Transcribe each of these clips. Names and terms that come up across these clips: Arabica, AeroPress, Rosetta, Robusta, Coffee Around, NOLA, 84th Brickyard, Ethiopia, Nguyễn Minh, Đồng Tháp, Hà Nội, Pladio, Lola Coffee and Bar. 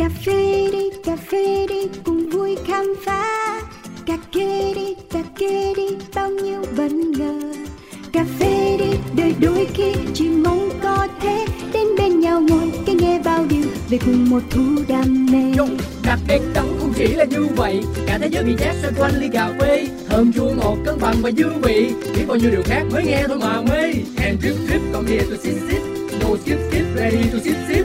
cà phê đi cùng vui khám phá. Cà phê đi bao nhiêu bất ngờ. Cà phê đi đời đôi khi chỉ mong có thế. Đến bên nhau ngồi cái nghe bao điều về cùng một thú đam mê. Đặc biệt đắng không chỉ là như vậy, cả thế giới bị chát xoay quanh ly cà phê. Thơm chua ngọt cân bằng và dư vị, biết bao nhiêu điều khác mới nghe thôi mà mê. And drip drip come here to sip sip, no skip skip ready to sip sip.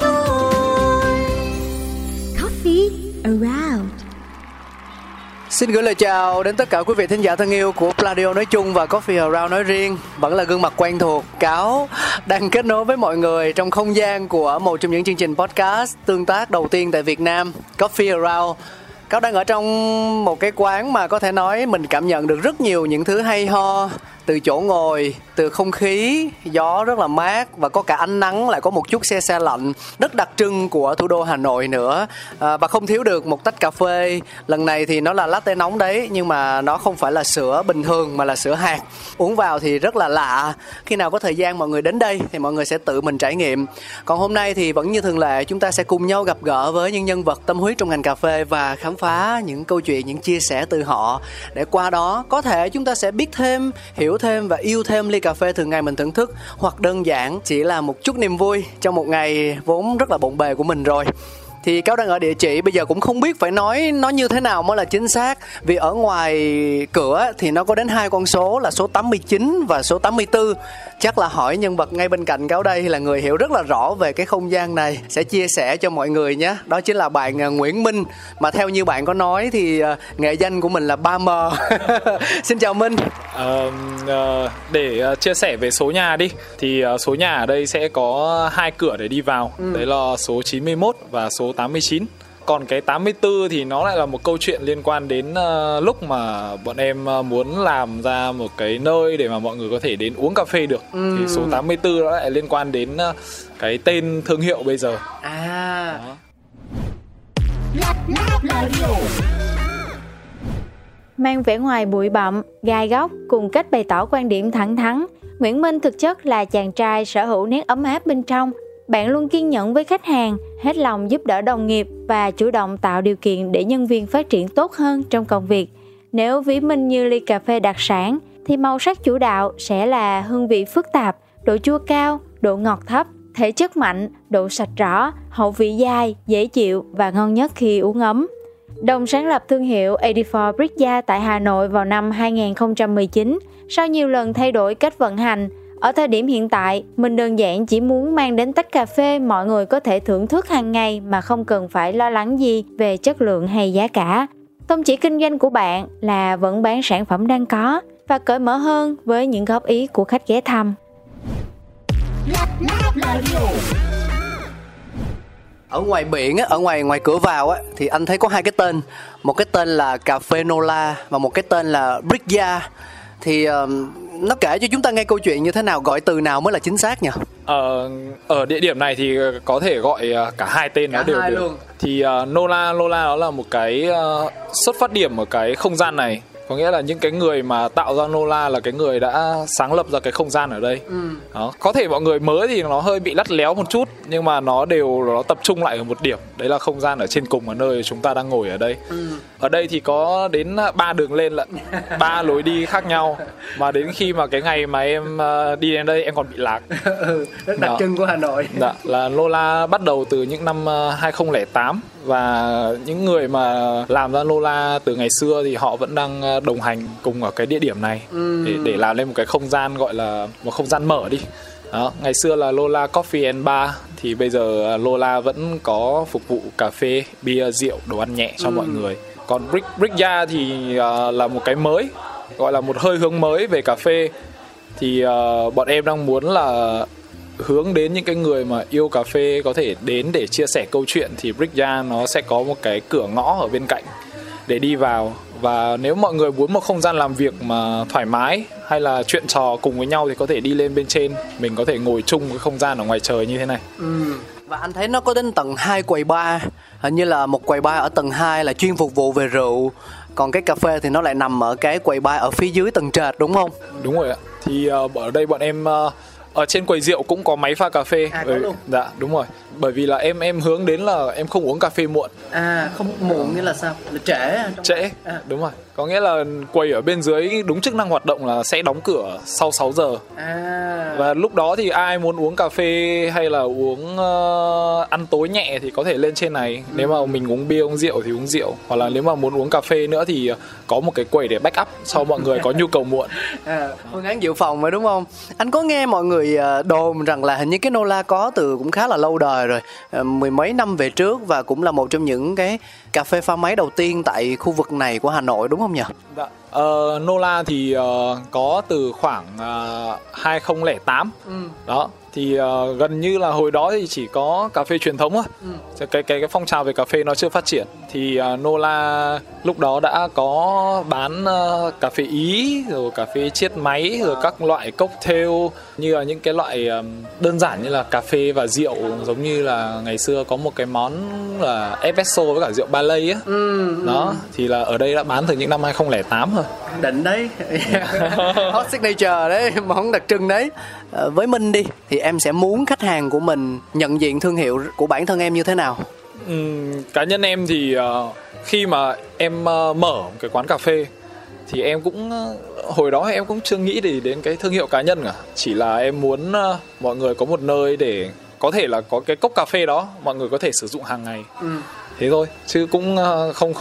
thôi. Coffee Around. Xin gửi lời chào đến tất cả quý vị thính giả thân yêu của Pladio nói chung và Coffee Around nói riêng. Vẫn là gương mặt quen thuộc, Cáo đang kết nối với mọi người trong không gian của một trong những chương trình podcast tương tác đầu tiên tại Việt Nam, Coffee Around. Cáo đang ở trong một cái quán mà có thể nói mình cảm nhận được rất nhiều những thứ hay ho. Từ chỗ ngồi, từ không khí, gió rất là mát và có cả ánh nắng, lại có một chút se se lạnh, rất đặc trưng của thủ đô Hà Nội nữa. Và không thiếu được một tách cà phê. Lần này thì nó là latte nóng đấy, nhưng mà nó không phải là sữa bình thường mà là sữa hạt. Uống vào thì rất là lạ. Khi nào có thời gian mọi người đến đây thì mọi người sẽ tự mình trải nghiệm. Còn hôm nay thì vẫn như thường lệ, chúng ta sẽ cùng nhau gặp gỡ với những nhân vật tâm huyết trong ngành cà phê và khám phá những câu chuyện, những chia sẻ từ họ. Để qua đó có thể chúng ta sẽ biết thêm, hiểu thêm và yêu thêm ly cà phê thường ngày mình thưởng thức, hoặc đơn giản chỉ là một chút niềm vui trong một ngày vốn rất là bộn bề của mình rồi. Thì Cáo đang ở địa chỉ bây giờ cũng không biết phải nói nó như thế nào mới là chính xác, vì ở ngoài cửa thì nó có đến hai con số là số 89 và số 84. Chắc là hỏi nhân vật ngay bên cạnh Cáo đây là người hiểu rất là rõ về cái không gian này, sẽ chia sẻ cho mọi người nhé. Đó chính là bạn Nguyễn Minh, mà theo như bạn có nói thì nghệ danh của mình là 3M. Xin chào Minh. Để chia sẻ về số nhà đi, thì số nhà ở đây sẽ có hai cửa để đi vào. Đấy là số 91 và số 89. Còn cái 84 thì nó lại là một câu chuyện liên quan đến lúc mà bọn em muốn làm ra một cái nơi để mà mọi người có thể đến uống cà phê được. Thì số 84 nó lại liên quan đến cái tên thương hiệu bây giờ. Mang vẻ ngoài bụi bặm, gai góc cùng cách bày tỏ quan điểm thẳng thắn, Nguyễn Minh thực chất là chàng trai sở hữu nét ấm áp bên trong. Bạn luôn kiên nhẫn với khách hàng, hết lòng giúp đỡ đồng nghiệp và chủ động tạo điều kiện để nhân viên phát triển tốt hơn trong công việc. Nếu ví Minh như ly cà phê đặc sản, thì màu sắc chủ đạo sẽ là hương vị phức tạp, độ chua cao, độ ngọt thấp, thể chất mạnh, độ sạch rõ, hậu vị dai, dễ chịu và ngon nhất khi uống ấm. Đồng sáng lập thương hiệu 84th Brickyard tại Hà Nội vào năm 2019, sau nhiều lần thay đổi cách vận hành. Ở thời điểm hiện tại, mình đơn giản chỉ muốn mang đến tách cà phê mọi người có thể thưởng thức hàng ngày mà không cần phải lo lắng gì về chất lượng hay giá cả. Tông chỉ kinh doanh của bạn là vẫn bán sản phẩm đang có và cởi mở hơn với những góp ý của khách ghé thăm. Ở ngoài biển, ở ngoài cửa vào thì anh thấy có hai cái tên. Một cái tên là cà phê NOLA và một cái tên là Brickyard. Thì nó kể cho chúng ta nghe câu chuyện như thế nào, gọi từ nào mới là chính xác nhỉ? Ở địa điểm này thì có thể gọi cả hai tên nó đều được. Thì Lola đó là một cái xuất phát điểm ở cái không gian này. Có nghĩa là những cái người mà tạo ra NOLA là cái người đã sáng lập ra cái không gian ở đây. Đó. Có thể mọi người mới thì nó hơi bị lắt léo một chút, nhưng mà nó đều nó tập trung lại ở một điểm. Đấy là không gian ở trên cùng, ở nơi chúng ta đang ngồi ở đây. Ở đây thì có đến 3 đường lên lận, 3 lối đi khác nhau. Mà đến khi mà cái ngày mà em đi đến đây em còn bị lạc. Rất đặc trưng của Hà Nội. Đó. Là NOLA bắt đầu từ những năm 2008. Và những người mà làm ra NOLA từ ngày xưa thì họ vẫn đang đồng hành cùng ở cái địa điểm này để làm lên một cái không gian, gọi là một không gian mở đi. Đó, ngày xưa là Lola Coffee and Bar, thì bây giờ Lola vẫn có phục vụ cà phê, bia, rượu, đồ ăn nhẹ cho mọi người. Còn Brickyard thì là một cái mới, gọi là một hơi hướng mới về cà phê. Thì bọn em đang muốn là hướng đến những cái người mà yêu cà phê có thể đến để chia sẻ câu chuyện, thì Brickyard nó sẽ có một cái cửa ngõ ở bên cạnh để đi vào. Và nếu mọi người muốn một không gian làm việc mà thoải mái hay là chuyện trò cùng với nhau thì có thể đi lên bên trên, mình có thể ngồi chung cái không gian ở ngoài trời như thế này. Và anh thấy nó có đến tầng 2 quầy bar, hình như là một quầy bar ở tầng 2 là chuyên phục vụ về rượu, còn cái cà phê thì nó lại nằm ở cái quầy bar ở phía dưới tầng trệt, đúng không? Đúng rồi ạ. Thì ở đây bọn em ở trên quầy rượu cũng có máy pha cà phê. Luôn. Dạ đúng rồi. Bởi vì là em hướng đến là em không uống cà phê muộn. Không muộn nghĩa là sao? Là trễ. Đúng rồi. Có nghĩa là quầy ở bên dưới đúng chức năng hoạt động là sẽ đóng cửa sau 6 giờ. Và lúc đó thì ai muốn uống cà phê hay là uống ăn tối nhẹ thì có thể lên trên này. Nếu mà mình uống bia uống rượu thì uống rượu, hoặc là nếu mà muốn uống cà phê nữa thì có một cái quầy để back up sau mọi người có nhu cầu muộn. Phương án dự phòng mà đúng không? Anh có nghe mọi người đồn rằng là hình như cái NOLA có từ cũng khá là lâu đời rồi, mười mấy năm về trước, và cũng là một trong những cái cà phê pha máy đầu tiên tại khu vực này của Hà Nội, đúng không nhỉ? Dạ. NOLA thì có từ khoảng 2008. Đó. Thì gần như là hồi đó thì chỉ có cà phê truyền thống thôi. Cái phong trào về cà phê nó chưa phát triển. Thì NOLA lúc đó đã có bán cà phê Ý, rồi cà phê chiết máy, rồi các loại cocktail, như là những cái loại đơn giản như là cà phê và rượu, giống như là ngày xưa có một cái món là espresso với cả rượu ba lê á. Đó, thì là ở đây đã bán từ những năm 2008 rồi. Đỉnh đấy. Hot signature đấy, món đặc trưng đấy. Với Minh đi, thì em sẽ muốn khách hàng của mình nhận diện thương hiệu của bản thân em như thế nào? Cá nhân em thì khi mà em mở cái quán cà phê thì em cũng hồi đó em cũng chưa nghĩ đến cái thương hiệu cá nhân cả, chỉ là em muốn mọi người có một nơi để có thể là có cái cốc cà phê đó mọi người có thể sử dụng hàng ngày. Thế thôi, chứ cũng không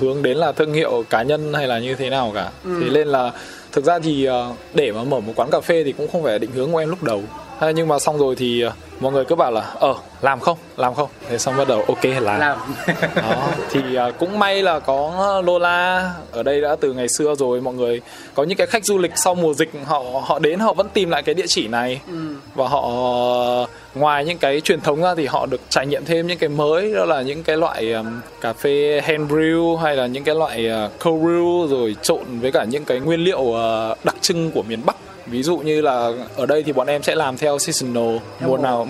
hướng đến là thương hiệu cá nhân hay là như thế nào cả. Thế nên là thực ra thì để mà mở một quán cà phê thì cũng không phải định hướng của em lúc đầu. Nhưng mà xong rồi thì mọi người cứ bảo là làm không? Thế xong bắt đầu ok làm. Đó, thì cũng may là có Lola ở đây đã từ ngày xưa rồi. Mọi người có những cái khách du lịch sau mùa dịch họ đến họ vẫn tìm lại cái địa chỉ này. Và họ ngoài những cái truyền thống ra thì họ được trải nghiệm thêm những cái mới, đó là những cái loại cà phê hand brew hay là những cái loại cold brew rồi trộn với cả những cái nguyên liệu đặc trưng của miền Bắc. Ví dụ như là ở đây thì bọn em sẽ làm theo seasonal,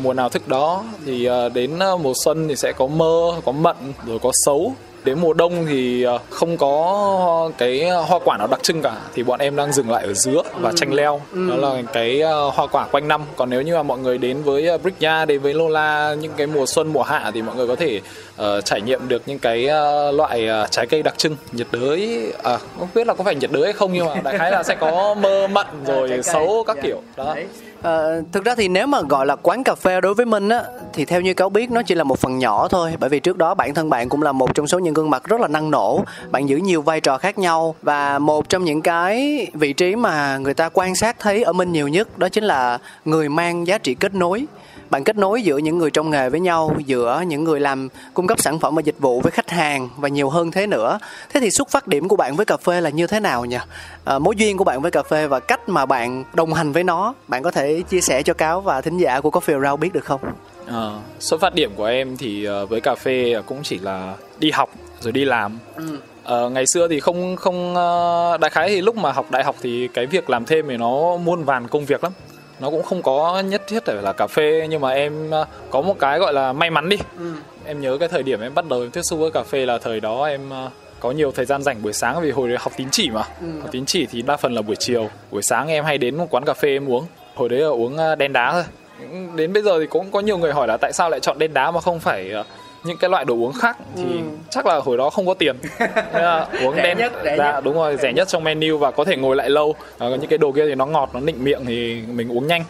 mùa nào thức đó. Thì đến mùa xuân thì sẽ có mơ, có mận, rồi có sấu. Đến mùa đông thì không có cái hoa quả nào đặc trưng cả, thì bọn em đang dừng lại ở dứa và chanh leo. Đó là cái hoa quả quanh năm. Còn nếu như mà mọi người đến với Brickyard, đến với Lola những cái mùa xuân, mùa hạ thì mọi người có thể trải nghiệm được những cái loại trái cây đặc trưng nhiệt đới. Không biết là có phải nhiệt đới hay không, nhưng mà đại khái là sẽ có mơ, mận rồi sấu các kiểu đó. Thực ra thì nếu mà gọi là quán cà phê đối với mình á, thì theo như cáo biết nó chỉ là một phần nhỏ thôi. Bởi vì trước đó bản thân bạn cũng là một trong số những gương mặt rất là năng nổ. Bạn giữ nhiều vai trò khác nhau. Và một trong những cái vị trí mà người ta quan sát thấy ở Minh nhiều nhất, đó chính là người mang giá trị kết nối. Bạn kết nối giữa những người trong nghề với nhau, giữa những người làm cung cấp sản phẩm và dịch vụ với khách hàng, và nhiều hơn thế nữa. Thế thì xuất phát điểm của bạn với cà phê là như thế nào nhỉ? Mối duyên của bạn với cà phê và cách mà bạn đồng hành với nó, bạn có thể chia sẻ cho Cáo và thính giả của Coffee Around biết được không? Xuất phát điểm của em thì với cà phê cũng chỉ là đi học rồi đi làm. Ngày xưa thì không đại khái thì lúc mà học đại học thì cái việc làm thêm thì nó muôn vàn công việc lắm. Nó cũng không có nhất thiết phải là cà phê, nhưng mà em có một cái gọi là may mắn đi. Em nhớ cái thời điểm em bắt đầu tiếp xúc với cà phê là thời đó em có nhiều thời gian rảnh buổi sáng, vì hồi học tín chỉ mà. Học tín chỉ thì đa phần là buổi chiều. Buổi sáng em hay đến một quán cà phê em uống. Hồi đấy là uống đen đá thôi. Đến bây giờ thì cũng có nhiều người hỏi là tại sao lại chọn đen đá mà không phải những cái loại đồ uống khác, thì chắc là hồi đó không có tiền. Uống đen dạ, đúng rồi, rẻ nhất trong menu và có thể ngồi lại lâu. Những cái đồ kia thì nó ngọt, nó nịnh miệng thì mình uống nhanh.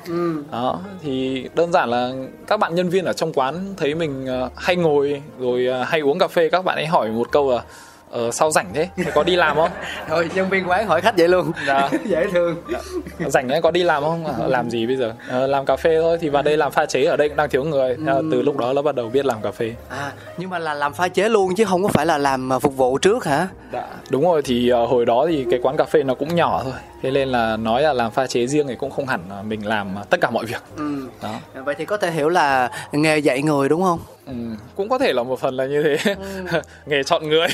Đó, thì đơn giản là các bạn nhân viên ở trong quán thấy mình hay ngồi rồi hay uống cà phê, các bạn ấy hỏi một câu là Sau rảnh thế, thì có đi làm không? Thôi nhân viên quán hỏi khách vậy luôn. Dạ. Dễ thương. Dạ. Rảnh đấy có đi làm không? Làm gì bây giờ? Làm cà phê thôi, thì vào đây làm pha chế, ở đây cũng đang thiếu người. Từ lúc đó nó bắt đầu biết làm cà phê. Nhưng mà là làm pha chế luôn chứ không có phải là làm phục vụ trước hả? Dạ. Đúng rồi, thì hồi đó thì cái quán cà phê nó cũng nhỏ thôi. Thế nên là nói là làm pha chế riêng thì cũng không hẳn mình làm tất cả mọi việc. Đó. Vậy thì có thể hiểu là nghề dạy người đúng không? Cũng có thể là một phần là như thế. Nghề chọn người.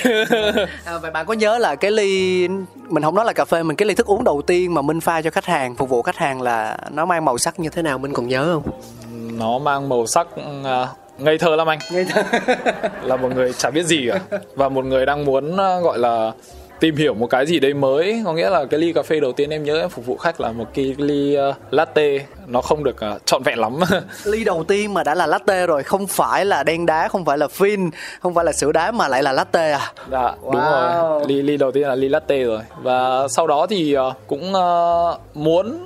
Vậy bạn có nhớ là cái ly, mình không nói là cà phê, mình cái ly thức uống đầu tiên mà Minh pha cho khách hàng, phục vụ khách hàng là nó mang màu sắc như thế nào, Minh còn nhớ không? Nó mang màu sắc ngây thơ lắm anh. Ngây thơ. Là một người chả biết gì cả, và một người đang muốn gọi là tìm hiểu một cái gì đấy mới. Có nghĩa là cái ly cà phê đầu tiên em nhớ em phục vụ khách là một cái ly latte. Nó không được trọn vẹn lắm. Ly đầu tiên mà đã là latte rồi. Không phải là đen đá, không phải là phin, không phải là sữa đá mà lại là latte à? Dạ, wow. Đúng rồi, ly đầu tiên là ly latte rồi. Và sau đó thì cũng muốn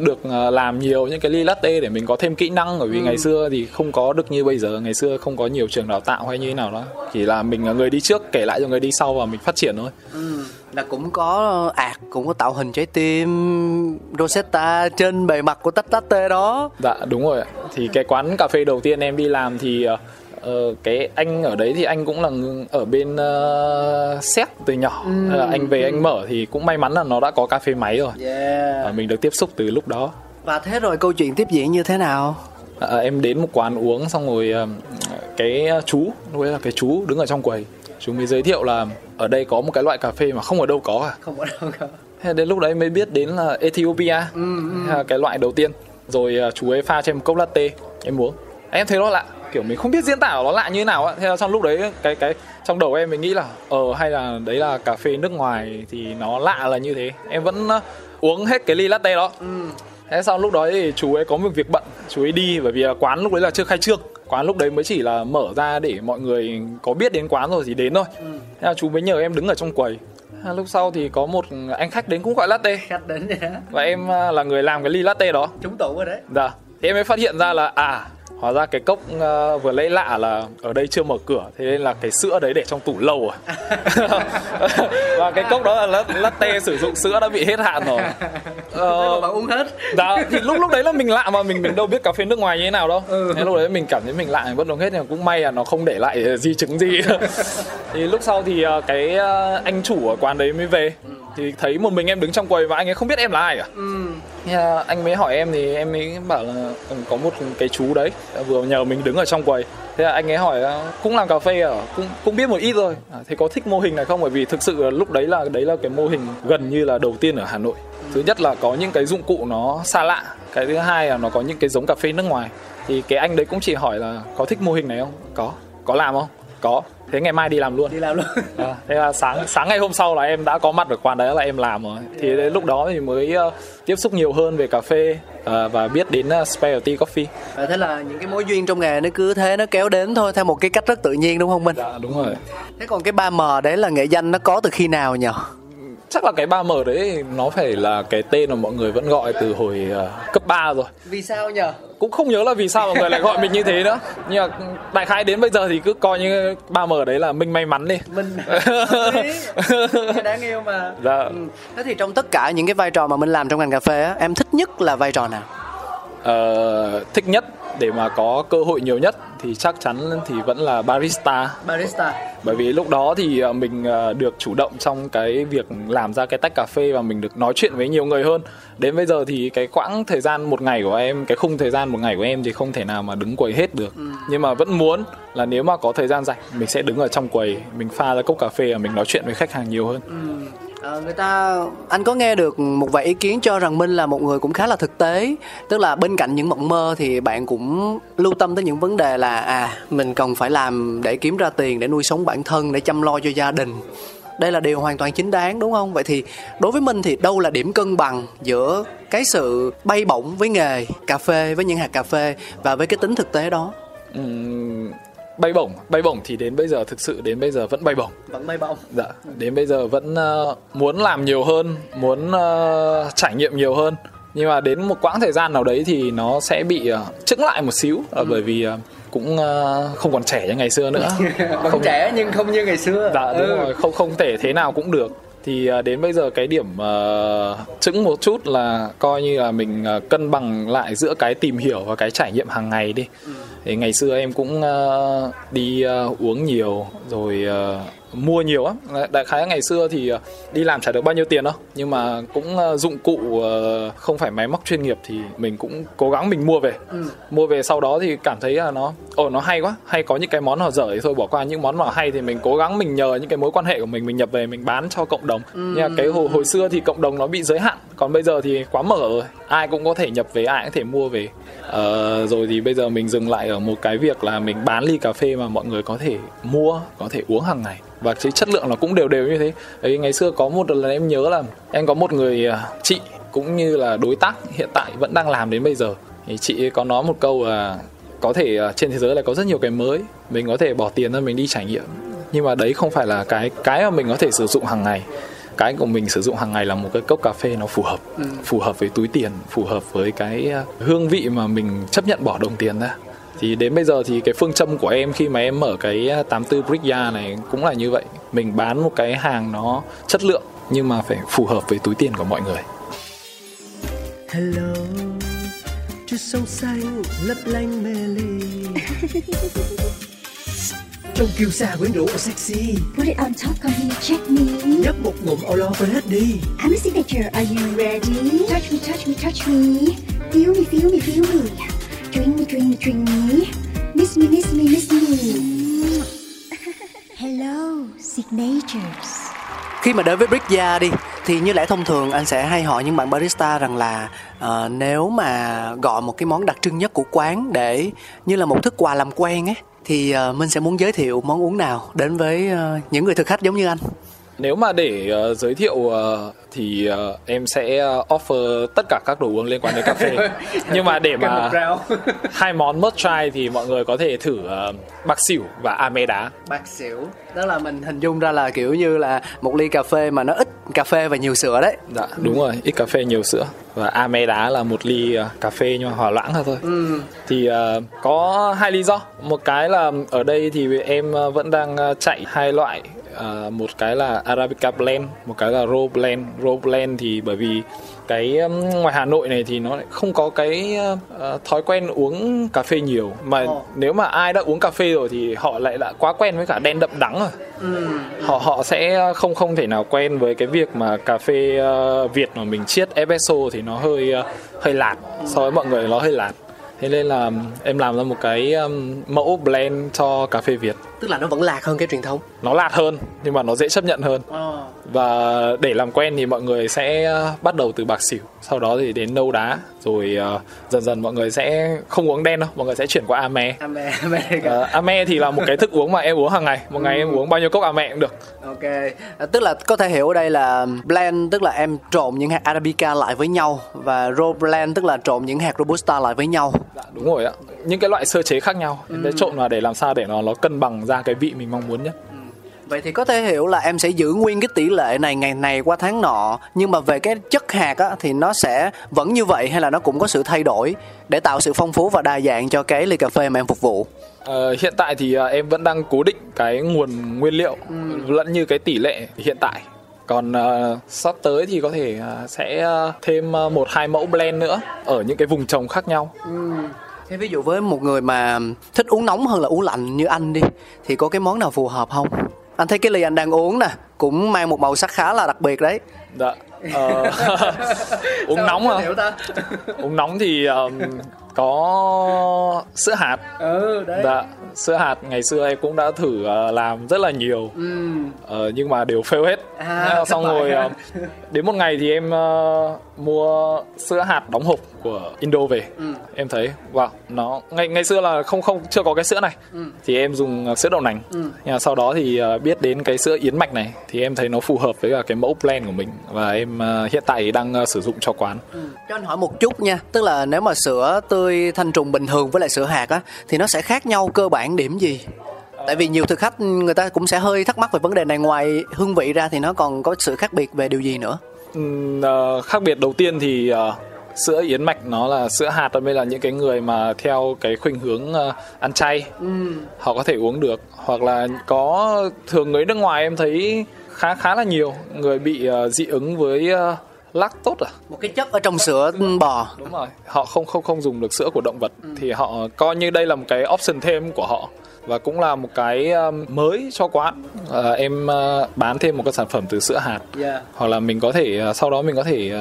được làm nhiều những cái ly latte để mình có thêm kỹ năng. Bởi vì ngày xưa thì không có được như bây giờ. Ngày xưa không có nhiều trường đào tạo hay như thế nào đó. Chỉ là mình là người đi trước, kể lại cho người đi sau và mình phát triển thôi. Là cũng có ạt, cũng có tạo hình trái tim Rosetta trên bề mặt của tách latte đó. Dạ đúng rồi. Thì cái quán cà phê đầu tiên em đi làm thì cái anh ở đấy thì anh cũng là ở bên Séc từ nhỏ. Anh về anh mở thì cũng may mắn là nó đã có cà phê máy rồi. Và mình được tiếp xúc từ lúc đó. Và thế rồi câu chuyện tiếp diễn như thế nào? Em đến một quán uống xong rồi cái chú, lúc ấy là cái chú đứng ở trong quầy, chú mới giới thiệu là ở đây có một cái loại cà phê mà không ở đâu có à? Không ở đâu có. Thế đến lúc đấy mới biết đến là Ethiopia, cái loại đầu tiên. Rồi chú ấy pha cho em một cốc latte, em uống. Em thấy nó lạ, kiểu mình không biết diễn tả nó lạ như thế nào á. Thế là trong lúc đấy cái trong đầu em mình nghĩ là hay là đấy là cà phê nước ngoài thì nó lạ là như thế. Em vẫn uống hết cái ly latte đó. Thế sau lúc đó thì chú ấy có một việc bận, chú ấy đi, bởi vì quán lúc đấy là chưa khai trương. Quán lúc đấy mới chỉ là mở ra để mọi người có biết đến quán rồi thì đến thôi. Thế là chú mới nhờ em đứng ở trong quầy. Lúc sau thì có một anh khách đến cũng gọi latte. Khách đến vậy hả? Và em là người làm cái ly latte đó. Trúng tủ rồi đấy. Dạ. Thế em mới phát hiện ra là hóa ra cái cốc vừa lấy lạ là ở đây chưa mở cửa. Thế nên là cái sữa đấy để trong tủ lâu rồi. Và cái cốc đó là latte sử dụng sữa đã bị hết hạn rồi. Bạn uống hết. Dạ, thì lúc đấy là mình lạ mà mình đâu biết cà phê nước ngoài như thế nào đâu. Thế lúc đấy mình cảm thấy mình lạ, mình vẫn uống hết. Nhưng cũng may là nó không để lại di chứng gì. Thì lúc sau thì cái anh chủ ở quán đấy mới về. Thì thấy một mình em đứng trong quầy và anh ấy không biết em là ai cả. Anh mới hỏi em thì em mới bảo là có một cái chú đấy vừa nhờ mình đứng ở trong quầy. Thế là anh ấy hỏi cũng làm cà phê à? Cũng biết một ít rồi. Thế có thích mô hình này không? Bởi vì thực sự lúc đấy là cái mô hình gần như là đầu tiên ở Hà Nội. Thứ nhất là có những cái dụng cụ nó xa lạ. Cái thứ hai là nó có những cái giống cà phê nước ngoài. Thì cái anh đấy cũng chỉ hỏi là có thích mô hình này không? Có. Có làm không? Có. Thế ngày mai đi làm luôn. Đi làm luôn. Thế là sáng ngày hôm sau là em đã có mặt ở quán đấy là em làm rồi. Thì đến lúc đó thì mới tiếp xúc nhiều hơn về cà phê và biết đến specialty coffee. Thế là những cái mối duyên trong nghề nó cứ thế nó kéo đến thôi, theo một cái cách rất tự nhiên đúng không Minh? Dạ đúng rồi. Thế còn cái 3M đấy là nghệ danh nó có từ khi nào nhỉ? Chắc là cái 3M đấy nó phải là cái tên mà mọi người vẫn gọi từ hồi cấp 3 rồi. Vì sao nhỉ? Cũng không nhớ là vì sao mọi người lại gọi mình như thế nữa. Nhưng mà đại khái đến bây giờ thì cứ coi như 3M đấy là Minh may mắn đi. Minh đáng yêu mà. Dạ. Thế thì trong tất cả những cái vai trò mà Minh làm trong ngành cà phê á, em thích nhất là vai trò nào? Thích nhất để mà có cơ hội nhiều nhất thì chắc chắn thì vẫn là barista. Bởi vì lúc đó thì mình được chủ động trong cái việc làm ra cái tách cà phê và mình được nói chuyện với nhiều người hơn. Đến bây giờ thì cái quãng thời gian một ngày của em, cái khung thời gian một ngày của em thì không thể nào mà đứng quầy hết được. Nhưng mà vẫn muốn là nếu mà có thời gian rảnh mình sẽ đứng ở trong quầy, mình pha ra cốc cà phê và mình nói chuyện với khách hàng nhiều hơn. Anh có nghe được một vài ý kiến cho rằng Minh là một người cũng khá là thực tế. Tức là bên cạnh những mộng mơ thì bạn cũng lưu tâm tới những vấn đề là mình cần phải làm để kiếm ra tiền, để nuôi sống bản thân, để chăm lo cho gia đình. Đây là điều hoàn toàn chính đáng đúng không? Vậy thì đối với Minh thì đâu là điểm cân bằng giữa cái sự bay bổng với nghề cà phê, với những hạt cà phê và với cái tính thực tế đó? Bay bổng thì đến bây giờ, thực sự đến bây giờ vẫn bay bổng. Vẫn bay bổng. Dạ, đến bây giờ vẫn muốn làm nhiều hơn, muốn trải nghiệm nhiều hơn. Nhưng mà đến một quãng thời gian nào đấy thì nó sẽ bị chững lại một xíu. Bởi vì cũng không còn trẻ như ngày xưa nữa. Còn không trẻ nhưng không như ngày xưa. Dạ đúng rồi, không thể thế nào cũng được. Thì đến bây giờ cái điểm chững một chút là coi như là mình cân bằng lại giữa cái tìm hiểu và cái trải nghiệm hàng ngày đi. Thì ngày xưa em cũng đi uống nhiều rồi mua nhiều lắm. Đại khái ngày xưa thì đi làm chả được bao nhiêu tiền đâu, nhưng mà cũng dụng cụ không phải máy móc chuyên nghiệp thì mình cũng cố gắng mình mua về. Mua về sau đó thì cảm thấy là nó hay quá, hay có những cái món họ dở thì thôi bỏ qua, những món mà hay thì mình cố gắng mình nhờ những cái mối quan hệ của mình nhập về mình bán cho cộng đồng. Nhưng mà cái hồi xưa thì cộng đồng nó bị giới hạn, còn bây giờ thì quá mở rồi, ai cũng có thể nhập về, ai cũng có thể mua về. Rồi thì bây giờ mình dừng lại ở một cái việc là mình bán ly cà phê mà mọi người có thể mua, có thể uống hàng ngày, và cái chất lượng nó cũng đều đều như thế. Đấy, ngày xưa có một lần em nhớ là em có một người chị cũng như là đối tác hiện tại vẫn đang làm đến bây giờ, thì chị có nói một câu là có thể trên thế giới là có rất nhiều cái mới, mình có thể bỏ tiền ra mình đi trải nghiệm, nhưng mà đấy không phải là cái mà mình có thể sử dụng hàng ngày. Cái của mình sử dụng hàng ngày là một cái cốc cà phê nó phù hợp, phù hợp với túi tiền, phù hợp với cái hương vị mà mình chấp nhận bỏ đồng tiền ra. Thì đến bây giờ thì cái phương châm của em khi mà em mở cái 84 Brickyard này cũng là như vậy. Mình bán một cái hàng nó chất lượng nhưng mà phải phù hợp với túi tiền của mọi người. Hello, chút sông xanh lấp lánh mê ly. Trong kiêu sa quyến rũ sexy. Put it on top, come here, check me. Nhấp một ngụm all over hết đi. I'm a signature, are you ready? Touch me, touch me, touch me. Feel me, feel me, feel me. Drink me, drink me, drink me. Miss me, miss me, miss me. Hello, signatures. Khi mà đến với Brickyard đi, thì như lẽ thông thường anh sẽ hay hỏi những bạn barista rằng là nếu mà gọi một cái món đặc trưng nhất của quán để như là một thức quà làm quen ấy, thì mình sẽ muốn giới thiệu món uống nào đến với những người thực khách giống như anh? Nếu mà để giới thiệu thì em sẽ offer tất cả các đồ uống liên quan đến cà phê. Nhưng mà để mà hai món must try thì mọi người có thể thử bạc xỉu và ame đá. Bạc xỉu, đó là mình hình dung ra là kiểu như là một ly cà phê mà nó ít cà phê và nhiều sữa đấy. Dạ, đúng rồi, ít cà phê nhiều sữa. Và ame đá là một ly cà phê nhưng mà hòa loãng thôi. Thì có hai lý do. Một cái là ở đây thì em vẫn đang chạy hai loại. Một cái là Arabica blend, một cái là raw blend. Raw blend thì bởi vì cái ngoài Hà Nội này thì nó lại không có cái thói quen uống cà phê nhiều. Mà nếu mà ai đã uống cà phê rồi thì họ lại đã quá quen với cả đen đậm đắng rồi. Họ sẽ không thể nào quen với cái việc mà cà phê Việt mà mình chiết espresso thì nó hơi lạt, so với mọi người nó hơi lạt. Thế nên là em làm ra một cái mẫu blend cho cà phê Việt. Tức là nó vẫn lạt hơn cái truyền thống. Nó lạt hơn, nhưng mà nó dễ chấp nhận hơn. Và để làm quen thì mọi người sẽ bắt đầu từ bạc xỉu, sau đó thì đến nâu đá. Rồi dần dần mọi người sẽ không uống đen đâu, mọi người sẽ chuyển qua ame. Ame thì là một cái thức uống mà em uống hàng ngày. Một ngày em uống bao nhiêu cốc ame cũng được. Ok, tức là có thể hiểu ở đây là blend tức là em trộn những hạt Arabica lại với nhau, và raw blend tức là trộn những hạt Robusta lại với nhau. Dạ, đúng rồi ạ. Những cái loại sơ chế khác nhau em sẽ trộn vào để làm sao để nó cân bằng ra cái vị mình mong muốn nhất. Vậy thì có thể hiểu là em sẽ giữ nguyên cái tỷ lệ này ngày này qua tháng nọ, nhưng mà về cái chất hạt á, thì nó sẽ vẫn như vậy hay là nó cũng có sự thay đổi để tạo sự phong phú và đa dạng cho cái ly cà phê mà em phục vụ? Hiện tại thì em vẫn đang cố định cái nguồn nguyên liệu lẫn như cái tỷ lệ hiện tại. Còn sắp tới thì có thể sẽ thêm 1-2 mẫu blend nữa ở những cái vùng trồng khác nhau. Thế ví dụ với một người mà thích uống nóng hơn là uống lạnh như anh đi, thì có cái món nào phù hợp không? Anh thấy cái ly anh đang uống nè cũng mang một màu sắc khá là đặc biệt đấy. Dạ. Uống sao nóng hả? Uống nóng thì có sữa hạt. Đấy. Dạ. Sữa hạt ngày xưa em cũng đã thử làm rất là nhiều. Nhưng mà đều fail hết. Xong rồi đến một ngày thì em mua sữa hạt đóng hộp của Indo về. Em thấy wow, nó ngày xưa là không chưa có cái sữa này. Thì em dùng sữa đậu nành. Nhưng mà sau đó thì biết đến cái sữa yến mạch này thì em thấy nó phù hợp với cả cái mẫu blend của mình, và em hiện tại đang sử dụng cho quán. Cho anh hỏi một chút nha, tức là nếu mà sữa tươi thanh trùng bình thường với lại sữa hạt á thì nó sẽ khác nhau cơ bản điểm gì? Tại vì nhiều thực khách người ta cũng sẽ hơi thắc mắc về vấn đề này, ngoài hương vị ra thì nó còn có sự khác biệt về điều gì nữa? Khác biệt đầu tiên thì sữa yến mạch nó là sữa hạt, mới là những cái người mà theo cái khuynh hướng ăn chay họ có thể uống được, hoặc là có thường người nước ngoài em thấy khá là nhiều người bị dị ứng với lactose, một cái chất ở trong sữa bò. Đúng rồi, họ không dùng được sữa của động vật, thì họ coi như đây là một cái option thêm của họ và cũng là một cái mới cho quán. Em bán thêm một cái sản phẩm từ sữa hạt, hoặc là mình có thể sau đó mình có thể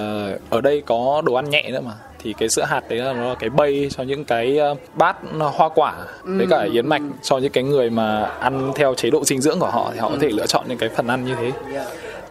ở đây có đồ ăn nhẹ nữa mà, thì cái sữa hạt đấy là nó là cái base cho những cái bát hoa quả với cả yến mạch, cho những cái người mà ăn theo chế độ dinh dưỡng của họ thì họ có thể lựa chọn những cái phần ăn như thế.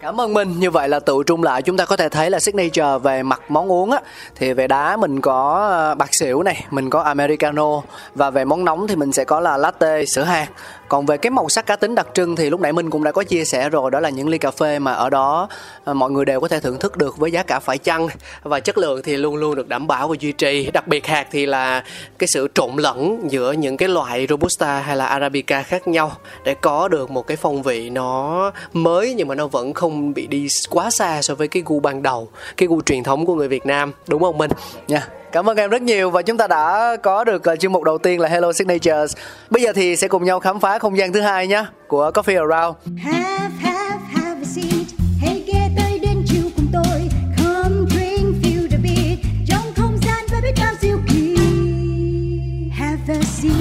Cảm ơn Minh. Như vậy là tự trung lại chúng ta có thể thấy là signature về mặt món uống á, thì về đá mình có bạc xỉu này, mình có Americano, và về món nóng thì mình sẽ có là latte sữa hạt. Còn về cái màu sắc cá tính đặc trưng thì lúc nãy Minh cũng đã có chia sẻ rồi, đó là những ly cà phê mà ở đó mọi người đều có thể thưởng thức được với giá cả phải chăng, và chất lượng thì luôn luôn được đảm bảo và duy trì. Đặc biệt hạt thì là cái sự trộn lẫn giữa những cái loại Robusta hay là Arabica khác nhau để có được một cái phong vị nó mới nhưng mà nó vẫn không bị đi quá xa so với cái gu ban đầu, cái gu truyền thống của người Việt Nam, đúng không Minh nha? Cảm ơn em rất nhiều, và chúng ta đã có được chương mục đầu tiên là Hello Signatures. Bây giờ thì sẽ cùng nhau khám phá không gian thứ hai nhé, của Coffee Around. Have a seat. Hãy ghé tới đến chiều cùng tôi. Come drink, feel the beat. Trong không gian và biết bao diệu kỳ. Have a seat.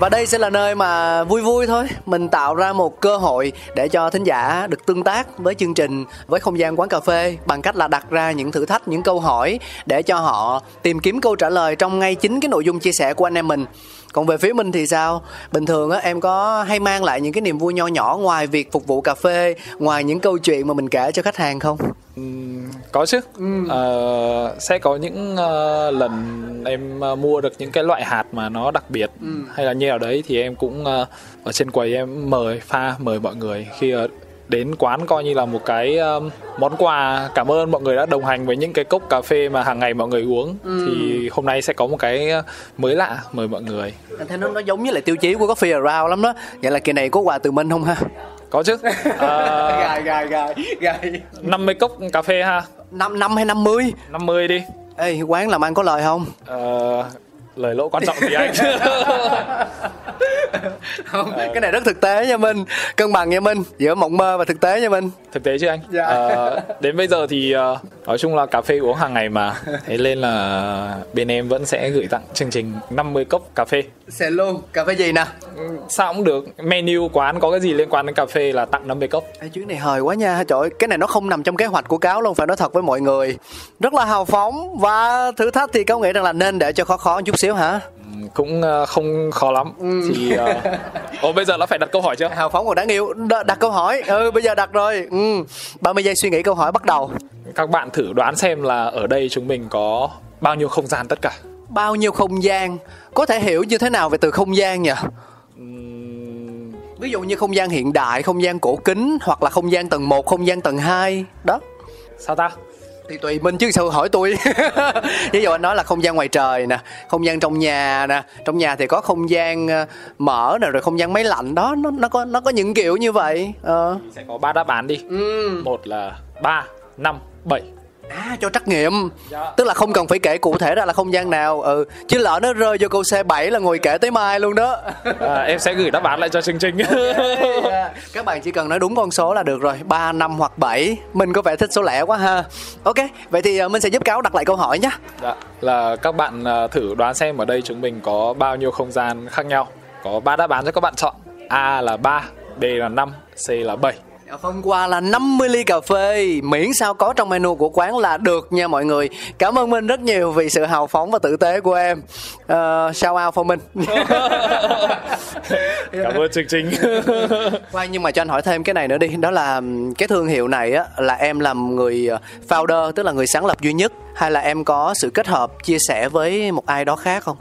Và đây sẽ là nơi mà vui thôi, mình tạo ra một cơ hội để cho thính giả được tương tác với chương trình, với không gian quán cà phê, bằng cách là đặt ra những thử thách, những câu hỏi để cho họ tìm kiếm câu trả lời trong ngay chính cái nội dung chia sẻ của anh em mình. Còn về phía mình thì sao? Bình thường á, em có hay mang lại những cái niềm vui nho nhỏ ngoài việc phục vụ cà phê, ngoài những câu chuyện mà mình kể cho khách hàng không? Có chứ. Sẽ có những lần em mua được những cái loại hạt mà nó đặc biệt, hay là như nào đấy thì em cũng ở trên quầy em mời mọi người khi đến quán, coi như là một cái món quà cảm ơn mọi người đã đồng hành với những cái cốc cà phê mà hàng ngày mọi người uống. Thì hôm nay sẽ có một cái mới lạ mời mọi người. Thế nó giống như là tiêu chí của Coffee Around lắm đó. Vậy là kỳ này có quà từ Minh không ha? Có chứ. Gài 50 cốc cà phê ha. 5 hay 50? 50 đi. Ê, quán làm ăn có lời không? Lời lỗ quan trọng gì anh? Không, cái này rất thực tế nha Minh. Cân bằng nha Minh, giữa mộng mơ và thực tế nha Minh. Thực tế chứ anh. Đến bây giờ thì nói chung là cà phê uống hàng ngày mà. Thế nên là bên em vẫn sẽ gửi tặng chương trình 50 cốc cà phê. Sẽ luôn, cà phê gì nè? Sao cũng được, menu quán có cái gì liên quan đến cà phê là tặng 50 cốc. Ê, chuyến này hời quá nha, trời ơi, cái này nó không nằm trong kế hoạch của Cáo luôn, phải nói thật với mọi người. Rất là hào phóng và thử thách, thì Cáo nghĩ rằng là nên để cho khó chút xíu hả? Cũng không khó lắm. Thì bây giờ nó phải đặt câu hỏi chưa? Hào phóng còn đáng yêu. Đặt câu hỏi. Bây giờ đặt rồi. 30 giây suy nghĩ câu hỏi bắt đầu. Các bạn thử đoán xem là ở đây chúng mình có bao nhiêu không gian tất cả? Bao nhiêu không gian? Có thể hiểu như thế nào về từ không gian nhỉ? Ví dụ như không gian hiện đại, không gian cổ kính, hoặc là không gian tầng 1, không gian tầng 2. Đó. Sao ta? Thì tùy Minh chứ sao hỏi tôi. Ví dụ anh nói là không gian ngoài trời nè, không gian trong nhà nè, trong nhà thì có không gian mở nè, rồi không gian máy lạnh đó, nó có những kiểu như vậy. Sẽ có 3 đáp án đi. 1 là 3, 5, 7. Cho trắc nghiệm. Tức là không cần phải kể cụ thể ra là không gian nào. Chứ lỡ nó rơi vô câu C7 là ngồi kể tới mai luôn đó. Em sẽ gửi đáp án lại cho chương trình. Các bạn chỉ cần nói đúng con số là được rồi, 3, 5 hoặc 7. Mình có vẻ thích số lẻ quá ha. Ok, vậy thì mình sẽ giúp Cáo đặt lại câu hỏi nhé. Là các bạn thử đoán xem ở đây chúng mình có bao nhiêu không gian khác nhau. Có 3 đáp án cho các bạn chọn. A là 3, B là 5, C là 7. Phần quà là 50 ly cà phê, miễn sao có trong menu của quán là được nha mọi người. Cảm ơn Minh rất nhiều vì sự hào phóng và tử tế của em. Shout out for Minh. Cảm ơn chương trình. Nhưng mà cho anh hỏi thêm cái này nữa đi. Đó là cái thương hiệu này á, là em làm người founder, tức là người sáng lập duy nhất, hay là em có sự kết hợp chia sẻ với một ai đó khác không?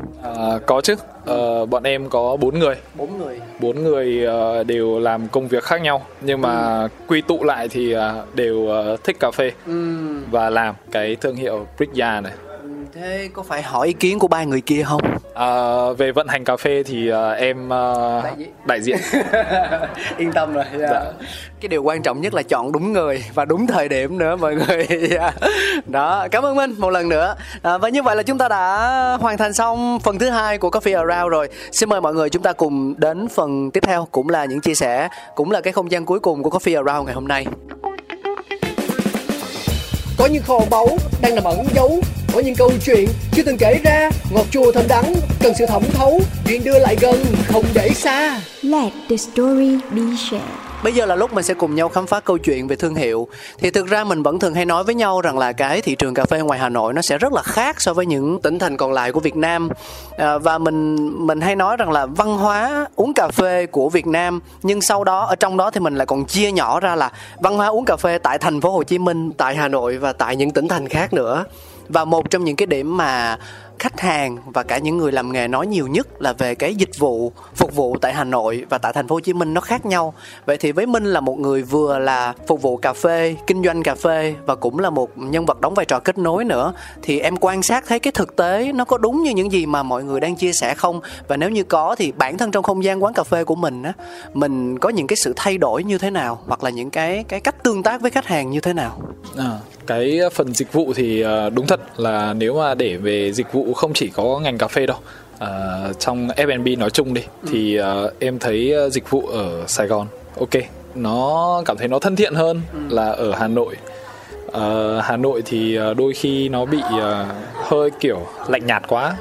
Có chứ. Bọn em có 4 người. 4 người đều làm công việc khác nhau, nhưng mà quy tụ lại thì đều thích cà phê và làm cái thương hiệu Brickyard này. Thế có phải hỏi ý kiến của 3 người kia không? Về vận hành cà phê thì em đại diện. Yên tâm rồi. Yeah. Dạ. Cái điều quan trọng nhất là chọn đúng người và đúng thời điểm nữa mọi người. Yeah. Đó, cảm ơn Minh một lần nữa. Và như vậy là chúng ta đã hoàn thành xong phần thứ hai của Coffee Around rồi. Xin mời mọi người chúng ta cùng đến phần tiếp theo, cũng là những chia sẻ, cũng là cái không gian cuối cùng của Coffee Around ngày hôm nay. Có những kho báu đang nằm ẩn giấu, có những câu chuyện chưa từng kể ra, ngọt chua thơm đắng, cần sự thẩm thấu, chuyện đưa lại gần, không để xa. Let the story be shared. Bây giờ là lúc mình sẽ cùng nhau khám phá câu chuyện về thương hiệu. Thì thực ra mình vẫn thường hay nói với nhau rằng là cái thị trường cà phê ngoài Hà Nội nó sẽ rất là khác so với những tỉnh thành còn lại của Việt Nam. Và mình hay nói rằng là văn hóa uống cà phê của Việt Nam, nhưng sau đó ở trong đó thì mình lại còn chia nhỏ ra là văn hóa uống cà phê tại thành phố Hồ Chí Minh, tại Hà Nội và tại những tỉnh thành khác nữa. Và một trong những cái điểm mà khách hàng và cả những người làm nghề nói nhiều nhất là về cái dịch vụ phục vụ tại Hà Nội và tại thành phố Hồ Chí Minh nó khác nhau. Vậy thì với Minh là một người vừa là phục vụ cà phê, kinh doanh cà phê và cũng là một nhân vật đóng vai trò kết nối nữa, thì em quan sát thấy cái thực tế nó có đúng như những gì mà mọi người đang chia sẻ không? Và nếu như có thì bản thân trong không gian quán cà phê của mình á, mình có những cái sự thay đổi như thế nào, hoặc là những cái cách tương tác với khách hàng như thế nào? Cái phần dịch vụ thì đúng thật là nếu mà để về dịch vụ không chỉ có ngành cà phê đâu, trong F&B nói chung đi, thì em thấy dịch vụ ở Sài Gòn ok, nó cảm thấy nó thân thiện hơn là ở Hà Nội. Hà Nội thì đôi khi nó bị hơi kiểu lạnh nhạt quá.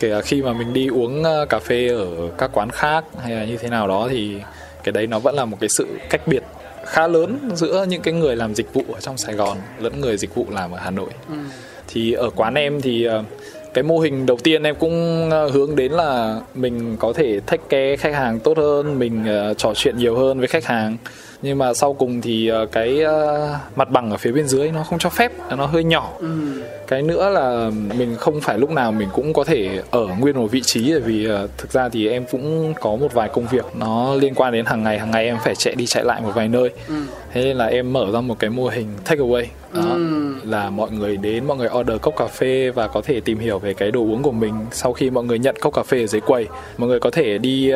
Kể cả khi mà mình đi uống cà phê ở các quán khác hay là như thế nào đó thì cái đấy nó vẫn là một cái sự cách biệt khá lớn giữa những cái người làm dịch vụ ở trong Sài Gòn lẫn người dịch vụ làm ở Hà Nội. Thì ở quán em thì cái mô hình đầu tiên em cũng hướng đến là mình có thể take care khách hàng tốt hơn, mình trò chuyện nhiều hơn với khách hàng. Nhưng mà sau cùng thì cái mặt bằng ở phía bên dưới nó không cho phép, nó hơi nhỏ. Cái nữa là mình không phải lúc nào mình cũng có thể ở nguyên một vị trí, bởi vì thực ra thì em cũng có một vài công việc nó liên quan đến hàng ngày em phải chạy đi chạy lại một vài nơi. Thế nên là em mở ra một cái mô hình take away. Là mọi người đến, mọi người order cốc cà phê và có thể tìm hiểu về cái đồ uống của mình. Sau khi mọi người nhận cốc cà phê ở dưới quầy, mọi người có thể đi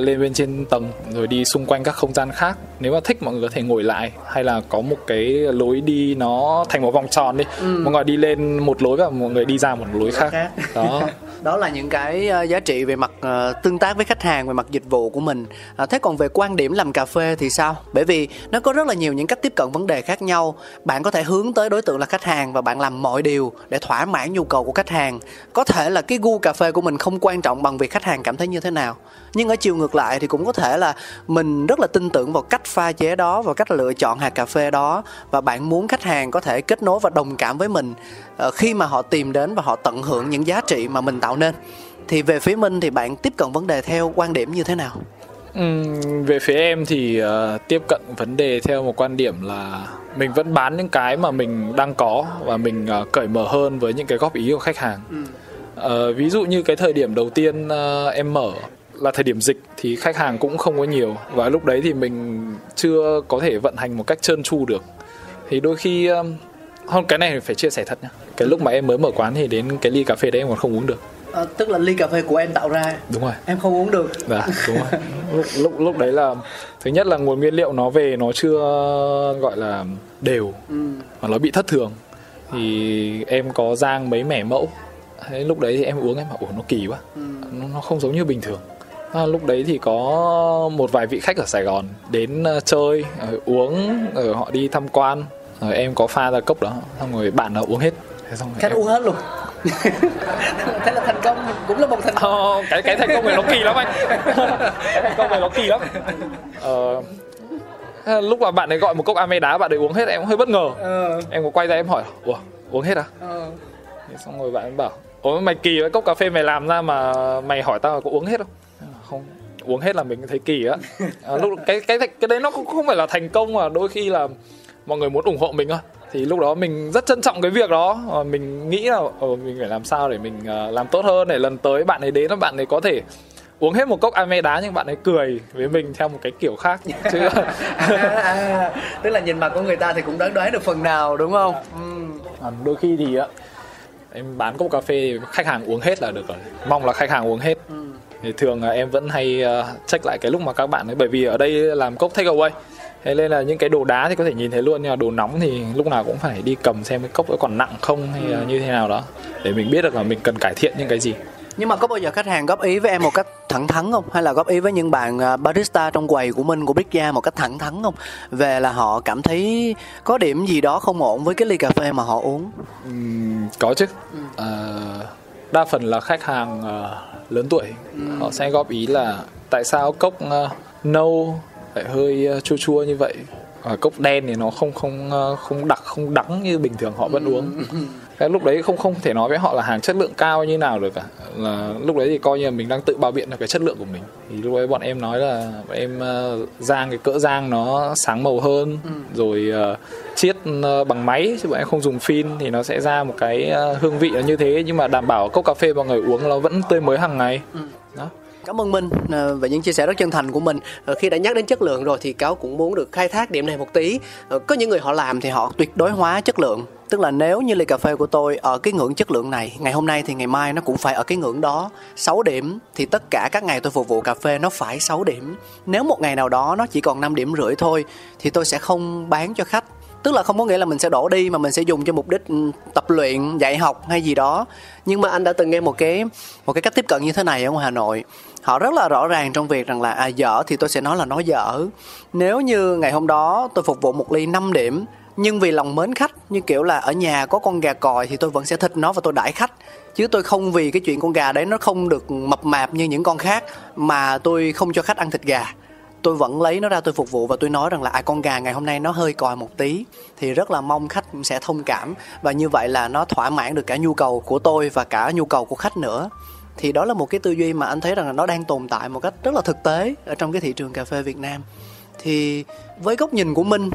lên bên trên tầng rồi đi xung quanh các không gian khác. Nếu mà thích mọi người có thể ngồi lại, hay là có một cái lối đi nó thành một vòng tròn đi. Mọi người đi lên một lối và mọi người đi ra một lối khác. Đó. Đó là những cái giá trị về mặt tương tác với khách hàng, về mặt dịch vụ của mình. Thế còn về quan điểm làm cà phê thì sao? Bởi vì nó có rất là nhiều những cách tiếp cận vấn đề khác nhau. Bạn có thể hướng tới đối tượng là khách hàng và bạn làm mọi điều để thỏa mãn nhu cầu của khách hàng. Có thể là cái gu cà phê của mình không quan trọng bằng việc khách hàng cảm thấy như thế nào. Nhưng ở chiều ngược lại thì cũng có thể là mình rất là tin tưởng vào cách pha chế đó, vào cách lựa chọn hạt cà phê đó, và bạn muốn khách hàng có thể kết nối và đồng cảm với mình khi mà họ tìm đến và họ tận hưởng những giá trị mà mình tạo nên. Thì về phía Minh thì bạn tiếp cận vấn đề theo quan điểm như thế nào? Về phía em thì tiếp cận vấn đề theo một quan điểm là mình vẫn bán những cái mà mình đang có và mình cởi mở hơn với những cái góp ý của khách hàng. Ví dụ như cái thời điểm đầu tiên em mở là thời điểm dịch thì khách hàng cũng không có nhiều, và lúc đấy thì mình chưa có thể vận hành một cách trơn tru được. Thì đôi khi không, cái này phải chia sẻ thật nhá. Cái lúc mà em mới mở quán thì đến cái ly cà phê đấy em còn không uống được. Tức là ly cà phê của em tạo ra. Đúng rồi. Em không uống được. Dạ, đúng rồi. Lúc đấy là thứ nhất là nguồn nguyên liệu nó về nó chưa gọi là đều, mà nó bị thất thường. Thì em có rang mấy mẻ mẫu. Thế lúc đấy thì em uống em bảo ủa nó kỳ quá. Nó không giống như bình thường. Lúc đấy thì có một vài vị khách ở Sài Gòn đến chơi, uống, rồi họ đi tham quan. Rồi em có pha ra cốc đó, xong rồi bạn nào uống hết. Khách uống hết luôn. Thế là thành công, cũng là một thành công. Cái thành công này nó kỳ lắm anh. Cái thành công này nó kỳ lắm. Lúc mà bạn ấy gọi một cốc ame đá, bạn ấy uống hết, em cũng hơi bất ngờ. Em có quay ra em hỏi, ủa uống hết à? Xong rồi bạn ấy bảo, ủa mày kỳ với cốc cà phê mày làm ra mà mày hỏi tao là có uống hết không? Không, uống hết là mình thấy kỳ á. Lúc cái đấy nó cũng không phải là thành công, mà đôi khi là mọi người muốn ủng hộ mình thôi. Thì lúc đó mình rất trân trọng cái việc đó. Mình nghĩ là mình phải làm sao để mình làm tốt hơn, để lần tới bạn ấy đến bạn ấy có thể uống hết một cốc ame đá nhưng bạn ấy cười với mình theo một cái kiểu khác chứ. Tức là nhìn mặt của người ta thì cũng đoán được phần nào, đúng không? Đôi khi thì Em bán cốc cà phê khách hàng uống hết là được rồi. Mong là khách hàng uống hết. Thì thường là em vẫn hay check lại cái lúc mà các bạn ấy, bởi vì ở đây làm cốc take away. Thế nên là những cái đồ đá thì có thể nhìn thấy luôn, nhưng mà đồ nóng thì lúc nào cũng phải đi cầm xem cái cốc ấy còn nặng không hay là như thế nào đó, để mình biết được là mình cần cải thiện những cái gì. Nhưng mà có bao giờ khách hàng góp ý với em một cách thẳng thắn không? Hay là góp ý với những bạn barista trong quầy của mình, của Brickyard một cách thẳng thắn không? Về là họ cảm thấy có điểm gì đó không ổn với cái ly cà phê mà họ uống. Có chứ. Đa phần là khách hàng lớn tuổi, họ sẽ góp ý là tại sao cốc nâu phải hơi chua chua như vậy, cốc đen thì nó không đắng như bình thường họ vẫn uống. Cái lúc đấy không thể nói với họ là hàng chất lượng cao như nào được cả. Là lúc đấy thì coi như là mình đang tự bao biện được cái chất lượng của mình. Thì lúc đấy bọn em nói là bọn em rang cái cỡ rang nó sáng màu hơn, rồi chiết bằng máy chứ bọn em không dùng phin, thì nó sẽ ra một cái hương vị nó như thế, nhưng mà đảm bảo cốc cà phê mà người uống nó vẫn tươi mới hàng ngày. Đó. Cảm ơn Minh về những chia sẻ rất chân thành của mình. Khi đã nhắc đến chất lượng rồi thì Cáo cũng muốn được khai thác điểm này một tí. Có những người họ làm thì họ tuyệt đối hóa chất lượng. Tức là nếu như ly cà phê của tôi ở cái ngưỡng chất lượng này, ngày hôm nay thì ngày mai nó cũng phải ở cái ngưỡng đó. 6 điểm thì tất cả các ngày tôi phục vụ cà phê nó phải 6 điểm. Nếu một ngày nào đó nó chỉ còn 5.5 điểm thôi thì tôi sẽ không bán cho khách. Tức là không có nghĩa là mình sẽ đổ đi, mà mình sẽ dùng cho mục đích tập luyện, dạy học hay gì đó. Nhưng mà anh đã từng nghe một cái cách tiếp cận như thế này ở ngoài Hà Nội. Họ rất là rõ ràng trong việc rằng là dở thì tôi sẽ nói là nó dở. Nếu như ngày hôm đó tôi phục vụ một ly 5 điểm, nhưng vì lòng mến khách, như kiểu là ở nhà có con gà còi thì tôi vẫn sẽ thịt nó và tôi đãi khách. Chứ tôi không vì cái chuyện con gà đấy nó không được mập mạp như những con khác mà tôi không cho khách ăn thịt gà. Tôi vẫn lấy nó ra tôi phục vụ và tôi nói rằng là con gà ngày hôm nay nó hơi còi một tí. Thì rất là mong khách sẽ thông cảm, và như vậy là nó thỏa mãn được cả nhu cầu của tôi và cả nhu cầu của khách nữa. Thì đó là một cái tư duy mà anh thấy rằng là nó đang tồn tại một cách rất là thực tế ở trong cái thị trường cà phê Việt Nam. Thì với góc nhìn của Minh,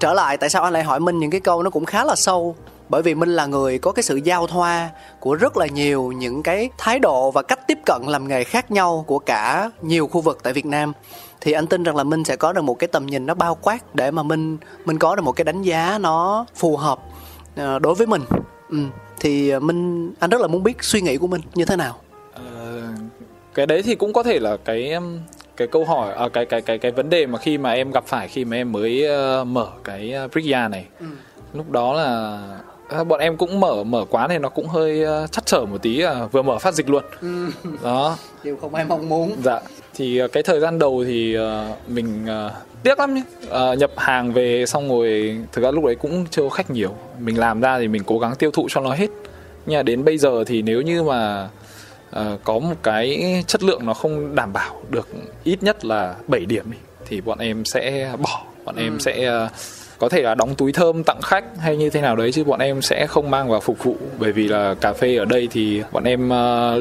trở lại tại sao anh lại hỏi Minh những cái câu nó cũng khá là sâu, bởi vì Minh là người có cái sự giao thoa của rất là nhiều những cái thái độ và cách tiếp cận làm nghề khác nhau của cả nhiều khu vực tại Việt Nam. Thì anh tin rằng là Minh sẽ có được một cái tầm nhìn nó bao quát để mà Minh có được một cái đánh giá nó phù hợp đối với mình. Thì anh rất là muốn biết suy nghĩ của Minh như thế nào. Cái đấy thì cũng có thể là cái câu hỏi, cái vấn đề mà khi mà em gặp phải khi mà em mới mở cái Brickyard này. Lúc đó là bọn em cũng mở quán thì nó cũng hơi trắc trở một tí, vừa mở phát dịch luôn. Đó. Điều không ai mong muốn. Dạ. Thì cái thời gian đầu thì mình tiếc lắm nhé. Nhập hàng về xong rồi thực ra lúc đấy cũng chưa có khách nhiều. Mình làm ra thì mình cố gắng tiêu thụ cho nó hết. Nhưng mà đến bây giờ thì nếu như mà có một cái chất lượng nó không đảm bảo được ít nhất là 7 điểm thì bọn em sẽ bỏ. Bọn em sẽ có thể là đóng túi thơm tặng khách hay như thế nào đấy, chứ bọn em sẽ không mang vào phục vụ. Bởi vì là cà phê ở đây thì bọn em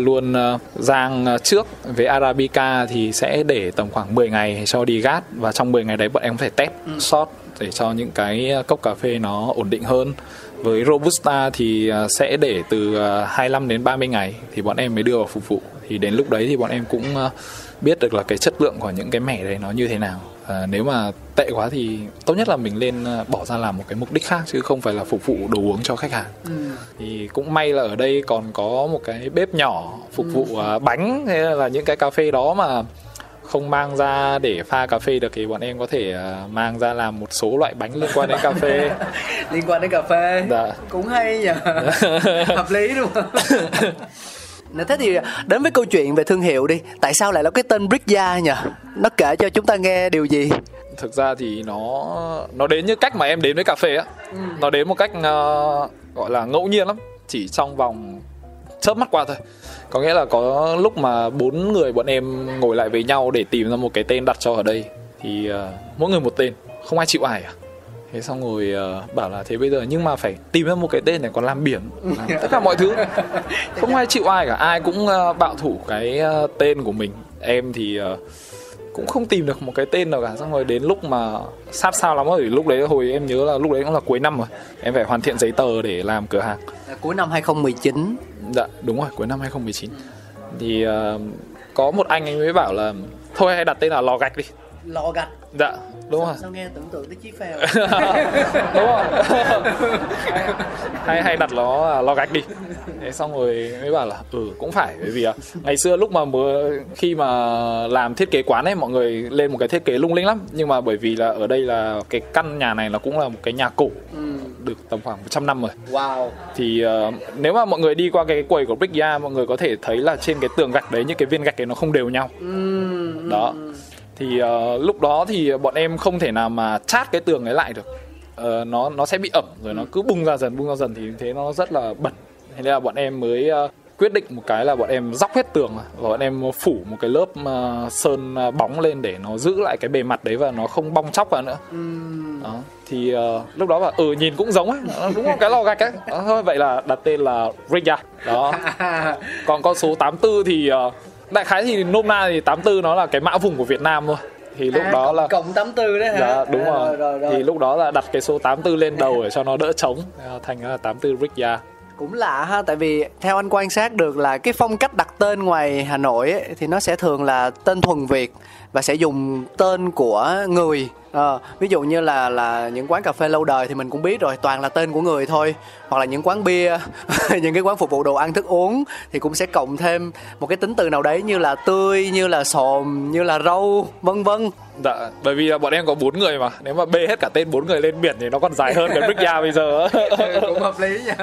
luôn rang trước. Với Arabica thì sẽ để tầm khoảng 10 ngày cho đi gát, và trong 10 ngày đấy bọn em có thể test shot để cho những cái cốc cà phê nó ổn định hơn. Với Robusta thì sẽ để từ 25 đến 30 ngày thì bọn em mới đưa vào phục vụ. Thì đến lúc đấy thì bọn em cũng biết được là cái chất lượng của những cái mẻ đấy nó như thế nào. Nếu mà tệ quá thì tốt nhất là mình nên bỏ ra làm một cái mục đích khác, chứ không phải là phục vụ đồ uống cho khách hàng. Thì cũng may là ở đây còn có một cái bếp nhỏ phục vụ bánh, hay là những cái cà phê đó mà không mang ra để pha cà phê được thì bọn em có thể mang ra làm một số loại bánh liên quan đến cà phê. Liên quan đến cà phê. Dạ. Cũng hay nhỉ. Hợp lý đúng không? Thế thì đến với câu chuyện về thương hiệu đi. Tại sao lại là cái tên Brickyard nhỉ? Nó kể cho chúng ta nghe điều gì? Thực ra thì nó đến như cách mà em đến với cà phê á. Nó đến một cách gọi là ngẫu nhiên lắm, chỉ trong vòng chớp mắt qua thôi. Có nghĩa là có lúc mà 4 người bọn em ngồi lại với nhau để tìm ra một cái tên đặt cho ở đây. Thì mỗi người một tên, không ai chịu ai cả. Thế xong rồi bảo là thế bây giờ nhưng mà phải tìm ra một cái tên này còn làm biển, làm tất cả mọi thứ. Không ai chịu ai cả, ai cũng bạo thủ cái tên của mình. Em thì cũng không tìm được một cái tên nào cả. Xong rồi đến lúc mà sát sao lắm rồi, lúc đấy hồi em nhớ là lúc đấy cũng là cuối năm rồi. Em phải hoàn thiện giấy tờ để làm cửa hàng. Cuối năm 2019. Dạ đúng rồi, cuối năm 2019. Thì có một anh ấy mới bảo là thôi hãy đặt tên là lò gạch đi. lò gạch. Dạ, đúng rồi. Sao nghe tưởng tượng tới chiếc phèo. Đúng rồi. hay đặt nó lò gạch đi. Thế xong rồi mới bảo là cũng phải, bởi vì ngày xưa lúc mà khi mà làm thiết kế quán ấy, mọi người lên một cái thiết kế lung linh lắm, nhưng mà bởi vì là ở đây là cái căn nhà này nó cũng là một cái nhà cũ. Được tầm khoảng 100 năm rồi. Wow. Thì nếu mà mọi người đi qua cái quầy của Brickyard, mọi người có thể thấy là trên cái tường gạch đấy, những cái viên gạch đấy nó không đều nhau. Đó. Thì lúc đó thì bọn em không thể nào mà chát cái tường ấy lại được. Nó sẽ bị ẩm rồi nó cứ bung ra dần thì thế nó rất là bẩn. Thế nên là bọn em mới quyết định một cái là bọn em dóc hết tường và bọn em phủ một cái lớp sơn bóng lên để nó giữ lại cái bề mặt đấy và nó không bong chóc vào nữa. Đó. Thì lúc đó là nhìn cũng giống ấy, đúng một cái lò gạch ấy. Đó, thôi vậy là đặt tên là Brickyard. Đó. Còn con số 84 thì đại khái thì NOLA thì 84 nó là cái mã vùng của Việt Nam thôi. Thì lúc đó là cộng 84 đấy hả? Dạ, đúng rồi. Rồi. Thì lúc đó là đặt cái số 84 lên đầu để cho nó đỡ trống, thành là 84 Brickyard. Cũng lạ ha, tại vì theo anh quan sát được là cái phong cách đặt tên ngoài Hà Nội ấy, thì nó sẽ thường là tên thuần Việt và sẽ dùng tên của người. Ví dụ như là những quán cà phê lâu đời thì mình cũng biết rồi, toàn là tên của người thôi, hoặc là những quán bia những cái quán phục vụ đồ ăn thức uống thì cũng sẽ cộng thêm một cái tính từ nào đấy, như là tươi, như là xồm, như là râu, vân vân. Dạ, bởi vì là bọn em có 4 người mà, nếu mà bê hết cả tên 4 người lên biển thì nó còn dài hơn cái Brickyard bây giờ. Cũng hợp lý nha.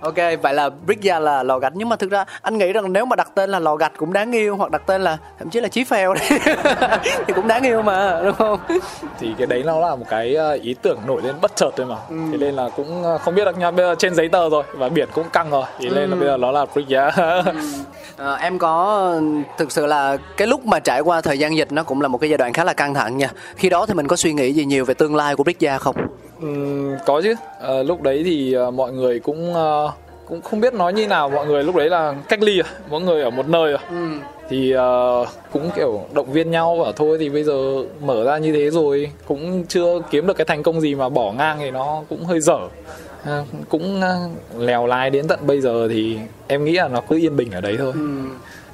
Ok, vậy là Brickyard là lò gạch, nhưng mà thực ra anh nghĩ rằng nếu mà đặt tên là lò gạch cũng đáng yêu, hoặc đặt tên là thậm chí là chí phèo đấy thì cũng đáng yêu mà, đúng không? Thì cái đấy nó là một cái ý tưởng nổi lên bất chợt thôi mà. Thế nên là cũng không biết được nha, bây giờ trên giấy tờ rồi và biển cũng căng rồi, thế nên là bây giờ nó là Brickyard. Em có thực sự là cái lúc mà trải qua thời gian dịch nó cũng là một cái giai đoạn khá là căng thẳng nha. Khi đó thì mình có suy nghĩ gì nhiều về tương lai của Brickyard không? Có chứ. Lúc đấy thì mọi người cũng không biết nói như nào. Mọi người lúc đấy là cách ly rồi, mọi người ở một nơi rồi. Thì cũng kiểu động viên nhau và thôi thì bây giờ mở ra như thế rồi, cũng chưa kiếm được cái thành công gì mà bỏ ngang thì nó cũng hơi dở. Cũng lèo lái đến tận bây giờ thì em nghĩ là nó cứ yên bình ở đấy thôi.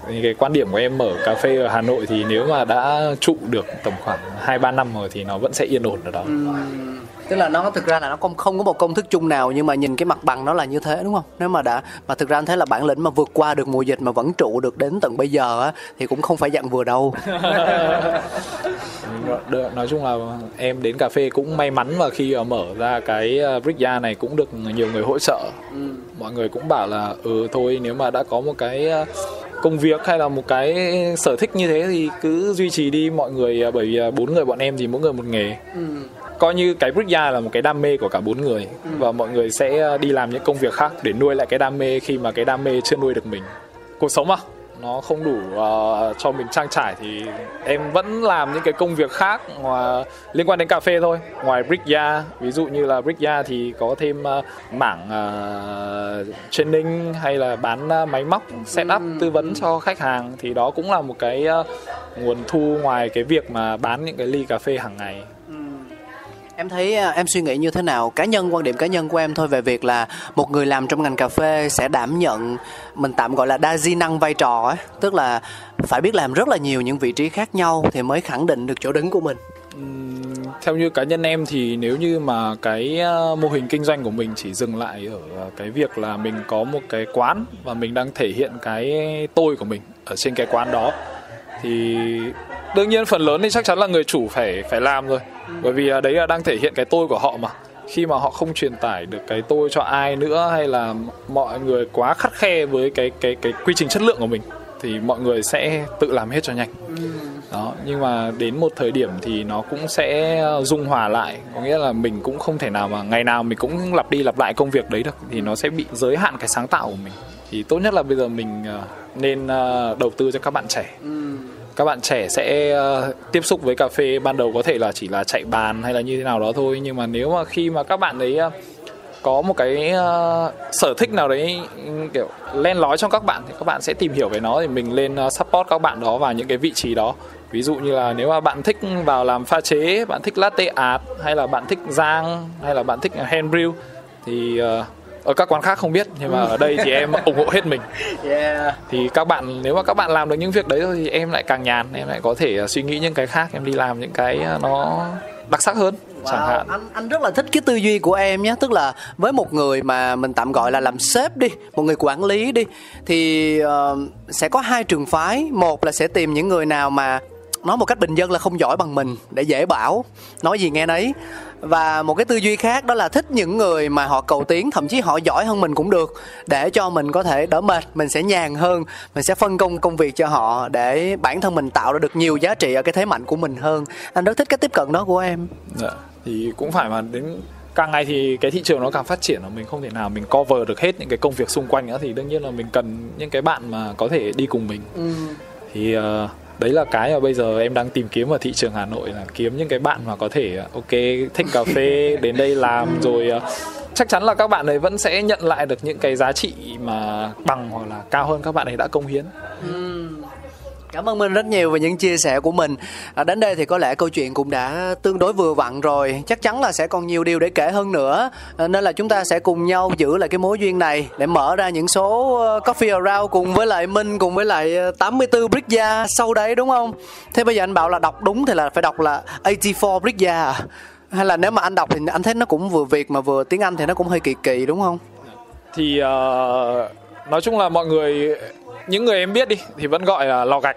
Cái quan điểm của em mở cà phê ở Hà Nội thì nếu mà đã trụ được tầm khoảng 2-3 năm rồi thì nó vẫn sẽ yên ổn ở đó. Tức là nó thực ra là nó không có một công thức chung nào, nhưng mà nhìn cái mặt bằng nó là như thế, đúng không? Nếu mà thực ra anh thấy là bản lĩnh mà vượt qua được mùa dịch mà vẫn trụ được đến tận bây giờ á, thì cũng không phải dạng vừa đâu. Nói chung là em đến cà phê cũng may mắn, và khi mở ra cái Brickyard này cũng được nhiều người hỗ trợ. Mọi người cũng bảo là thôi nếu mà đã có một cái công việc hay là một cái sở thích như thế thì cứ duy trì đi mọi người, bởi vì 4 người bọn em thì mỗi người một nghề. Coi như cái Brickyard là một cái đam mê của cả 4 người, và mọi người sẽ đi làm những công việc khác để nuôi lại cái đam mê khi mà cái đam mê chưa nuôi được mình. Cuộc sống mà nó không đủ cho mình trang trải thì em vẫn làm những cái công việc khác liên quan đến cà phê thôi. Ngoài Brickyard, ví dụ như là Brickyard thì có thêm mảng training hay là bán máy móc, setup, tư vấn cho khách hàng, thì đó cũng là một cái nguồn thu ngoài cái việc mà bán những cái ly cà phê hàng ngày. Em thấy, em suy nghĩ như thế nào, quan điểm cá nhân của em thôi, về việc là một người làm trong ngành cà phê sẽ đảm nhận, mình tạm gọi là đa di năng vai trò ấy, tức là phải biết làm rất là nhiều những vị trí khác nhau thì mới khẳng định được chỗ đứng của mình. Theo như cá nhân em thì nếu như mà cái mô hình kinh doanh của mình chỉ dừng lại ở cái việc là mình có một cái quán và mình đang thể hiện cái tôi của mình ở trên cái quán đó, thì đương nhiên phần lớn thì chắc chắn là người chủ phải làm rồi, bởi vì đấy là đang thể hiện cái tôi của họ mà. Khi mà họ không truyền tải được cái tôi cho ai nữa, hay là mọi người quá khắt khe với cái quy trình chất lượng của mình, thì mọi người sẽ tự làm hết cho nhanh. Đó, nhưng mà đến một thời điểm thì nó cũng sẽ dung hòa lại, có nghĩa là mình cũng không thể nào mà ngày nào mình cũng lặp đi lặp lại công việc đấy được, thì nó sẽ bị giới hạn cái sáng tạo của mình. Thì tốt nhất là bây giờ mình nên đầu tư cho các bạn trẻ. Các bạn trẻ sẽ tiếp xúc với cà phê ban đầu có thể là chỉ là chạy bàn hay là như thế nào đó thôi, nhưng mà nếu mà khi mà các bạn ấy có một cái sở thích nào đấy kiểu len lói trong các bạn thì các bạn sẽ tìm hiểu về nó, thì mình lên support các bạn đó vào những cái vị trí đó. Ví dụ như là nếu mà bạn thích vào làm pha chế, bạn thích latte art, hay là bạn thích rang, hay là bạn thích hand brew, thì Ở các quán khác không biết, nhưng mà ở đây thì em ủng hộ hết mình. Yeah. Thì các bạn, nếu mà các bạn làm được những việc đấy thì em lại càng nhàn, em lại có thể suy nghĩ những cái khác, em đi làm những cái nó đặc sắc hơn. Wow, anh rất là thích cái tư duy của em nhé. Tức là với một người mà mình tạm gọi là làm sếp đi, một người quản lý đi, thì sẽ có hai trường phái. Một là sẽ tìm những người nào mà nói một cách bình dân là không giỏi bằng mình, để dễ bảo, nói gì nghe nấy. Và một cái tư duy khác đó là thích những người mà họ cầu tiến, thậm chí họ giỏi hơn mình cũng được, để cho mình có thể đỡ mệt, mình sẽ nhàn hơn, mình sẽ phân công công việc cho họ để bản thân mình tạo ra được nhiều giá trị ở cái thế mạnh của mình hơn. Anh rất thích cái tiếp cận đó của em. Dạ, thì cũng phải mà đến càng ngày thì cái thị trường nó càng phát triển, mình không thể nào mình cover được hết những cái công việc xung quanh nữa, thì đương nhiên là mình cần những cái bạn mà có thể đi cùng mình. Thì đấy là cái mà bây giờ em đang tìm kiếm ở thị trường Hà Nội, là kiếm những cái bạn mà có thể ok, thích cà phê, đến đây làm rồi. Chắc chắn là các bạn ấy vẫn sẽ nhận lại được những cái giá trị mà bằng hoặc là cao hơn các bạn ấy đã cống hiến. Cảm ơn Minh rất nhiều về những chia sẻ của mình. Đến đây thì có lẽ câu chuyện cũng đã tương đối vừa vặn rồi. Chắc chắn là sẽ còn nhiều điều để kể hơn nữa. Nên là chúng ta sẽ cùng nhau giữ lại cái mối duyên này để mở ra những số Coffee Around cùng với lại Minh, cùng với lại 84 Brickyard sau đấy, đúng không? Thế bây giờ anh bảo là đọc đúng thì là phải đọc là 84 Brickyard. Hay là nếu mà anh đọc thì anh thấy nó cũng vừa Việt mà vừa tiếng Anh thì nó cũng hơi kỳ kỳ, đúng không? Thì nói chung là mọi người, những người em biết đi thì vẫn gọi là lò gạch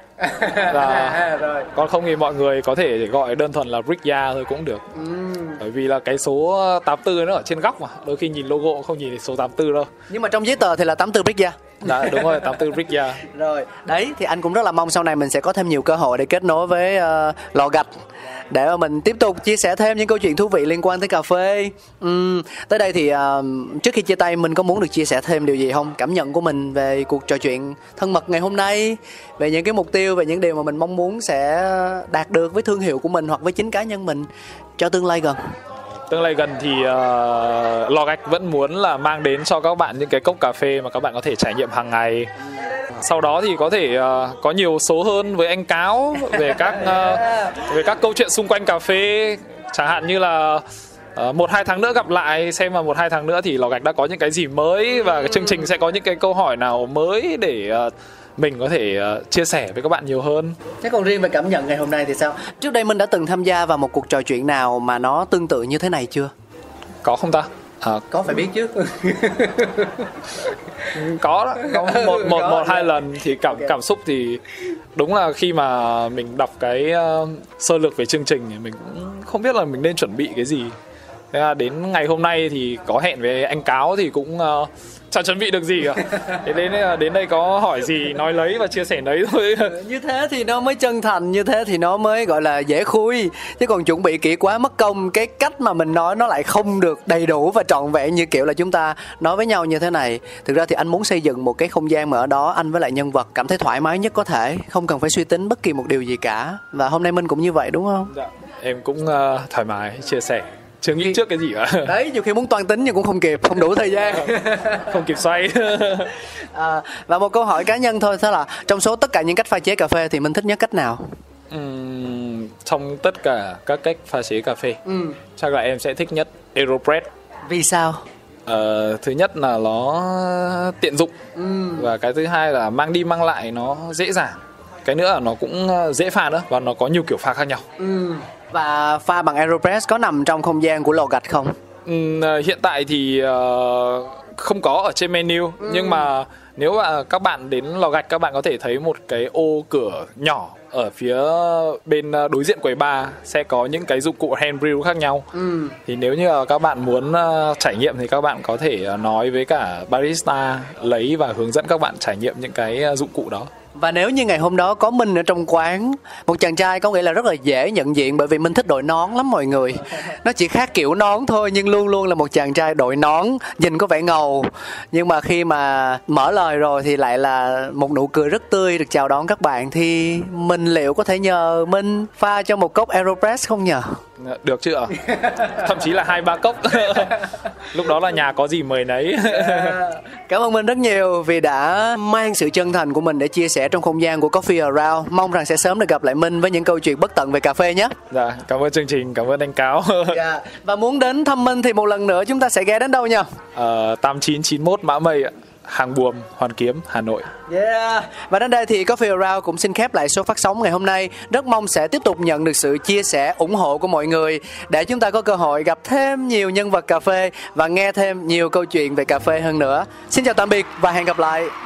là... Còn không thì mọi người có thể gọi đơn thuần là Brickyard thôi cũng được. Bởi vì là cái số 84 nó ở trên góc mà, đôi khi nhìn logo không nhìn thấy số 84 đâu. Nhưng mà trong giấy tờ thì là 84 Brickyard. Dạ đúng rồi, 84 Brickyard. Rồi, đấy thì anh cũng rất là mong sau này mình sẽ có thêm nhiều cơ hội để kết nối với lò gạch, để mà mình tiếp tục chia sẻ thêm những câu chuyện thú vị liên quan tới cà phê. Tới đây thì trước khi chia tay, mình có muốn được chia sẻ thêm điều gì không? Cảm nhận của mình về cuộc trò chuyện thân mật ngày hôm nay, về những cái mục tiêu, về những điều mà mình mong muốn sẽ đạt được với thương hiệu của mình hoặc với chính cá nhân mình cho tương lai gần. Tương lai gần thì lò gạch vẫn muốn là mang đến cho các bạn những cái cốc cà phê mà các bạn có thể trải nghiệm hàng ngày. Sau đó thì có thể có nhiều số hơn với anh Cáo về các câu chuyện xung quanh cà phê, chẳng hạn như là 1-2 tháng nữa gặp lại, xem mà 1-2 tháng nữa thì lò gạch đã có những cái gì mới, và chương trình sẽ có những cái câu hỏi nào mới để mình có thể chia sẻ với các bạn nhiều hơn. Thế còn riêng về cảm nhận ngày hôm nay thì sao? Trước đây mình đã từng tham gia vào một cuộc trò chuyện nào mà nó tương tự như thế này chưa? Có không ta? Có phải biết chứ. Có đó, có một hai lần thì cảm xúc thì đúng là khi mà mình đọc cái sơ lược về chương trình thì mình cũng không biết là mình nên chuẩn bị cái gì. Thế là đến ngày hôm nay thì có hẹn với anh Cáo thì cũng chẳng chuẩn bị được gì cả. Thế đến đây có hỏi gì nói lấy và chia sẻ đấy thôi. Như thế thì nó mới chân thành, như thế thì nó mới gọi là dễ khui. Chứ còn chuẩn bị kỹ quá mất công, cái cách mà mình nói nó lại không được đầy đủ và trọn vẹn như kiểu là chúng ta nói với nhau như thế này. Thực ra thì anh muốn xây dựng một cái không gian mà ở đó anh với lại nhân vật cảm thấy thoải mái nhất có thể, không cần phải suy tính bất kỳ một điều gì cả. Và hôm nay Minh cũng như vậy đúng không? Dạ, em cũng thoải mái chia sẻ, chưa nghĩ trước cái gì cả. Đấy, nhiều khi muốn toan tính nhưng cũng không kịp, không đủ thời gian. Không kịp xoay. Và một câu hỏi cá nhân thôi, thế là trong số tất cả những cách pha chế cà phê thì mình thích nhất cách nào? Trong tất cả các cách pha chế cà phê, chắc là em sẽ thích nhất AeroPress. Vì sao? Thứ nhất là nó tiện dụng, và cái thứ hai là mang đi mang lại nó dễ dàng. Cái nữa là nó cũng dễ pha nữa, và nó có nhiều kiểu pha khác nhau. Và pha bằng AeroPress có nằm trong không gian của lò gạch không? Hiện tại thì không có ở trên menu. Nhưng mà nếu mà các bạn đến lò gạch, các bạn có thể thấy một cái ô cửa nhỏ ở phía bên đối diện quầy bar, sẽ có những cái dụng cụ hand brew khác nhau. Thì nếu như các bạn muốn trải nghiệm thì các bạn có thể nói với cả barista lấy và hướng dẫn các bạn trải nghiệm những cái dụng cụ đó. Và nếu như ngày hôm đó có Minh ở trong quán, một chàng trai có nghĩa là rất là dễ nhận diện, bởi vì Minh thích đội nón lắm mọi người. Nó chỉ khác kiểu nón thôi, nhưng luôn luôn là một chàng trai đội nón, nhìn có vẻ ngầu, nhưng mà khi mà mở lời rồi thì lại là một nụ cười rất tươi được chào đón các bạn. Thì mình liệu có thể nhờ Minh pha cho một cốc AeroPress không nhờ? Được chứ ạ? Thậm chí là 2-3 cốc. Lúc đó là nhà có gì mời nấy. Cảm ơn Minh rất nhiều vì đã mang sự chân thành của mình để chia sẻ trong không gian của Coffee Around. Mong rằng sẽ sớm được gặp lại Minh với những câu chuyện bất tận về cà phê nhé. Dạ, cảm ơn chương trình, cảm ơn anh Cáo. Dạ, và muốn đến thăm Minh thì một lần nữa chúng ta sẽ ghé đến đâu nhỉ? 8991 Mã Mây ạ, Hàng Buồm, Hoàn Kiếm, Hà Nội. Yeah. Và đến đây thì Coffee Around cũng xin khép lại số phát sóng ngày hôm nay. Rất mong sẽ tiếp tục nhận được sự chia sẻ, ủng hộ của mọi người để chúng ta có cơ hội gặp thêm nhiều nhân vật cà phê và nghe thêm nhiều câu chuyện về cà phê hơn nữa. Xin chào tạm biệt và hẹn gặp lại.